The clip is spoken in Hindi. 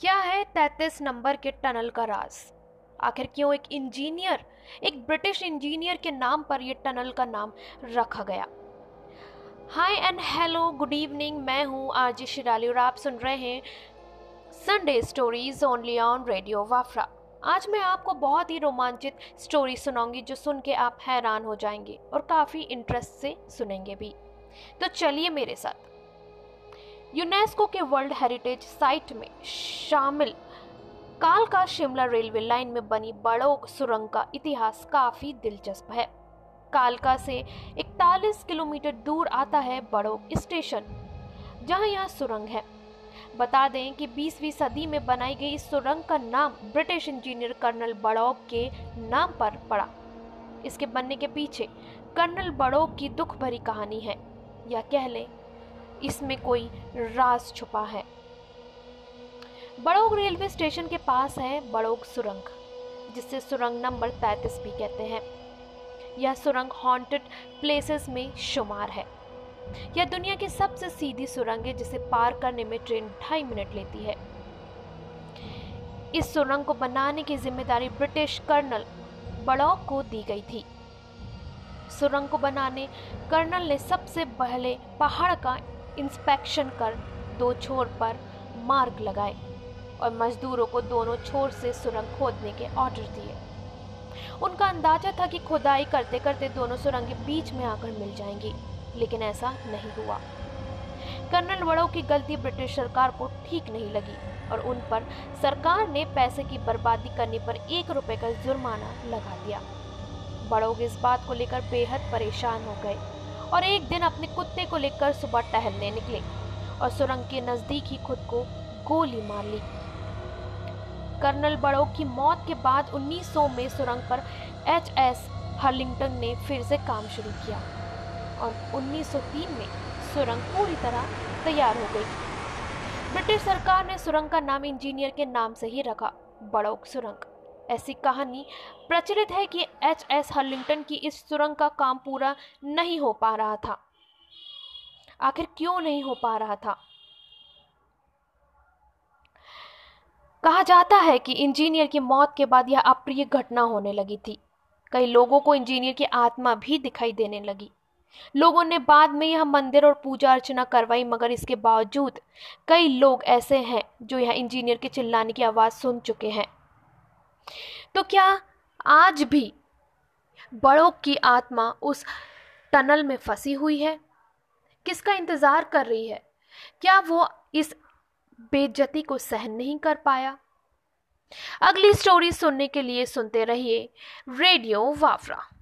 क्या है 33 नंबर के टनल का राज? आखिर क्यों एक इंजीनियर, एक ब्रिटिश इंजीनियर के नाम पर यह टनल का नाम रखा गया? Hi and hello, good evening, मैं हूँ आरजी शिलाई और आप सुन रहे हैं Sunday stories only on radio Wafra. आज मैं आपको बहुत ही रोमांचित स्टोरी सुनाऊंगी जो सुन के आप हैरान हो जाएंगे और काफ़ी इंटरेस्ट से सुनेंगे भी, तो चलिए मेरे साथ। यूनेस्को के वर्ल्ड हेरिटेज साइट में शामिल कालका शिमला रेलवे लाइन में बनी बड़ोग सुरंग का इतिहास काफ़ी दिलचस्प है। कालका से 41 किलोमीटर दूर आता है बड़ोग स्टेशन, जहां यह सुरंग है। बता दें कि 20वीं सदी में बनाई गई इस सुरंग का नाम ब्रिटिश इंजीनियर कर्नल बड़ोग के नाम पर पड़ा। इसके बनने के पीछे कर्नल बड़ोग की दुख भरी कहानी है, या कह लें इसमें कोई राज छुपा है। बड़ोग रेलवे स्टेशन के पास है बड़ोग सुरंग, जिसे सुरंग नंबर 33 भी कहते हैं। यह सुरंग हॉन्टेड प्लेसेस में शुमार है। यह दुनिया की सबसे सीधी सुरंग है, जिसे पार करने में ट्रेन 2.5 मिनट लेती है। इस सुरंग को बनाने की जिम्मेदारी ब्रिटिश कर्नल बड़ोग को दी गई थी। सुरंग को बनाने कर्नल ने सबसे पहले पहाड़ का इंस्पेक्शन कर 2 छोर पर मार्ग लगाए और मजदूरों को दोनों छोर से सुरंग खोदने के ऑर्डर दिए। उनका अंदाजा था कि खुदाई करते करते दोनों सुरंगें बीच में आकर मिल जाएंगी, लेकिन ऐसा नहीं हुआ। कर्नल बड़ोग की गलती ब्रिटिश सरकार को ठीक नहीं लगी और उन पर सरकार ने पैसे की बर्बादी करने पर 1 रुपये का जुर्माना लगा दिया। बड़ोग इस बात को लेकर बेहद परेशान हो गए और एक दिन अपने कुत्ते को लेकर सुबह टहलने निकले और सुरंग के नज़दीक ही खुद को गोली मार ली। कर्नल बड़ोग की मौत के बाद 1900 में सुरंग पर H.S. हर्लिंगटन ने फिर से काम शुरू किया और 1903 में सुरंग पूरी तरह तैयार हो गई। ब्रिटिश सरकार ने सुरंग का नाम इंजीनियर के नाम से ही रखा, बड़ोग सुरंग। ऐसी कहानी प्रचलित है कि H.S. हर्लिंगटन की इस सुरंग का काम पूरा नहीं हो पा रहा था। आखिर क्यों नहीं हो पा रहा था? कहा जाता है कि इंजीनियर की मौत के बाद यह अप्रिय घटना होने लगी थी। कई लोगों को इंजीनियर की आत्मा भी दिखाई देने लगी। लोगों ने बाद में यह मंदिर और पूजा अर्चना करवाई, मगर इसके बावजूद कई लोग ऐसे हैं जो यह इंजीनियर के चिल्लाने की आवाज़ सुन चुके हैं। तो क्या आज भी बड़ोग की आत्मा उस टनल में फंसी हुई है? किसका इंतज़ार कर रही है? क्या वो इस बेइज्जती को सहन नहीं कर पाया? अगली स्टोरी सुनने के लिए सुनते रहिए रेडियो वाफ्रा।